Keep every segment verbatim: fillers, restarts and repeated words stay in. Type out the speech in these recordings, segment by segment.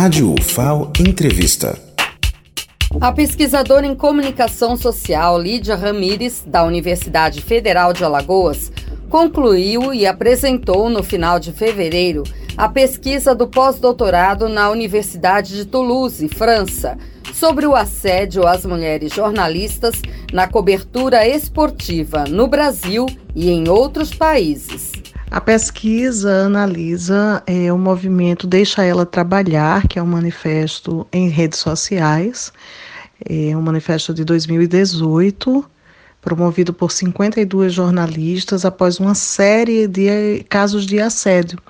Rádio Ufal Entrevista. A pesquisadora em comunicação social Lídia Ramires, da Universidade Federal de Alagoas, concluiu e apresentou no final de fevereiro a pesquisa do pós-doutorado na Universidade de Toulouse, França, sobre o assédio às mulheres jornalistas na cobertura esportiva no Brasil e em outros países. A pesquisa analisa é, o movimento Deixa Ela Trabalhar, que é um manifesto em redes sociais, é um manifesto de dois mil e dezoito, promovido por cinquenta e duas jornalistas após uma série de casos de assédio.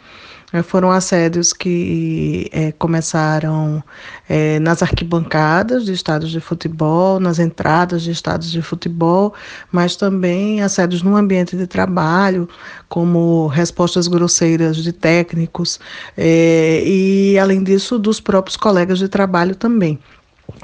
Foram assédios que é, começaram é, nas arquibancadas de estádios de futebol, nas entradas de estádios de futebol, mas também assédios no ambiente de trabalho, como respostas grosseiras de técnicos é, e, além disso, dos próprios colegas de trabalho também.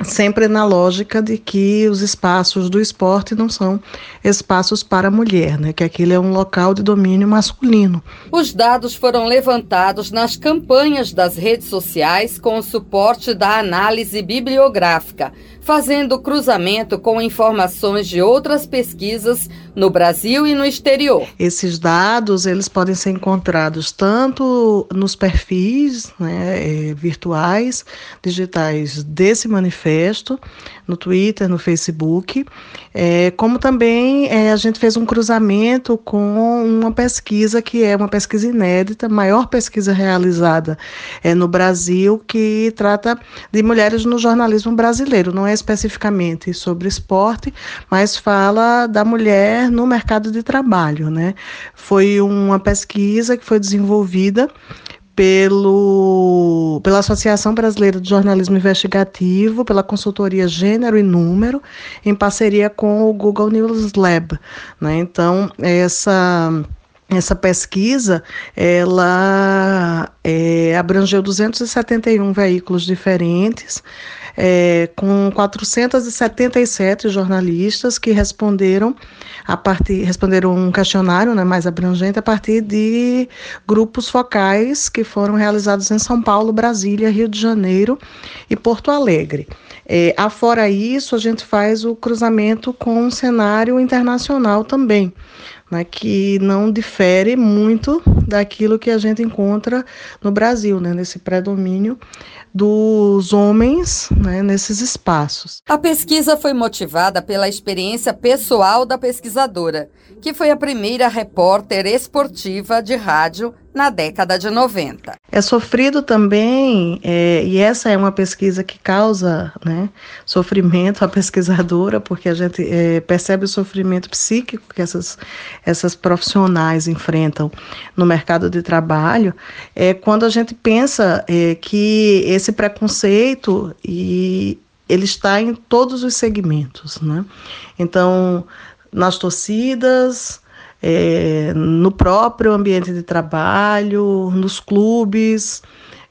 Sempre na lógica de que os espaços do esporte não são espaços para a mulher, né? Que aquilo é um local de domínio masculino. Os dados foram levantados nas campanhas das redes sociais com o suporte da análise bibliográfica, fazendo cruzamento com informações de outras pesquisas no Brasil e no exterior. Esses dados eles podem ser encontrados tanto nos perfis né, virtuais, digitais desse manifesto, Manifesto, no Twitter, no Facebook, é, como também é, a gente fez um cruzamento com uma pesquisa que é uma pesquisa inédita, maior pesquisa realizada é, no Brasil, que trata de mulheres no jornalismo brasileiro, não é especificamente sobre esporte, mas fala da mulher no mercado de trabalho, né? Foi uma pesquisa que foi desenvolvida Pelo, pela Associação Brasileira de Jornalismo Investigativo, pela consultoria Gênero e Número, em parceria com o Google News Lab. Né? Então, essa... Essa pesquisa, ela é, abrangeu duzentos e setenta e um veículos diferentes, é, com quatrocentos e setenta e sete jornalistas que responderam, a partir, responderam um questionário né, mais abrangente a partir de grupos focais que foram realizados em São Paulo, Brasília, Rio de Janeiro e Porto Alegre. É, afora isso, a gente faz o cruzamento com um cenário internacional também, né, que não difere muito daquilo que a gente encontra no Brasil, né, nesse predomínio dos homens né, nesses espaços. A pesquisa foi motivada pela experiência pessoal da pesquisadora, que foi a primeira repórter esportiva de rádio na década de noventa. É sofrido também, é, e essa é uma pesquisa que causa né, sofrimento à pesquisadora, porque a gente é, percebe o sofrimento psíquico que essas, essas profissionais enfrentam no mercado de trabalho, é, quando a gente pensa é, que esse preconceito e, ele está em todos os segmentos. Né? Então, nas torcidas, É, no próprio ambiente de trabalho, nos clubes,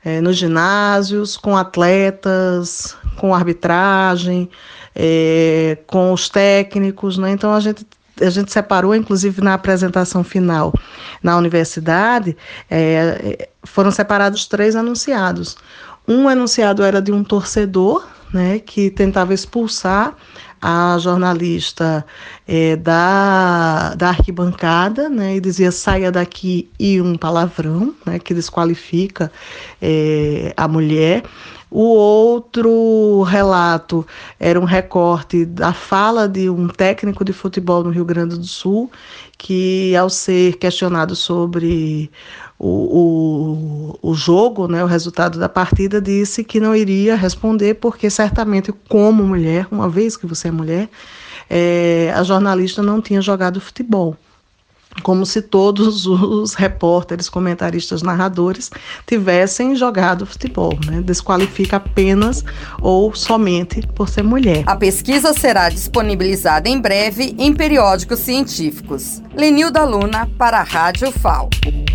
é, nos ginásios, com atletas, com arbitragem, é, com os técnicos, né? Então a gente A gente separou, inclusive, na apresentação final na universidade, é, foram separados três anunciados. Um anunciado era de um torcedor, né, que tentava expulsar a jornalista é, da, da arquibancada, né, e dizia saia daqui e um palavrão, né, que desqualifica é, a mulher. O outro relato era um recorte da fala de um técnico de futebol no Rio Grande do Sul, que ao ser questionado sobre o, o, o jogo, né, o resultado da partida, disse que não iria responder, porque certamente como mulher, uma vez que você é mulher, é, a jornalista não tinha jogado futebol. Como se todos os repórteres, comentaristas, narradores tivessem jogado futebol, né? Desqualifica apenas ou somente por ser mulher. A pesquisa será disponibilizada em breve em periódicos científicos. Lenil da Luna para a Rádio Falco.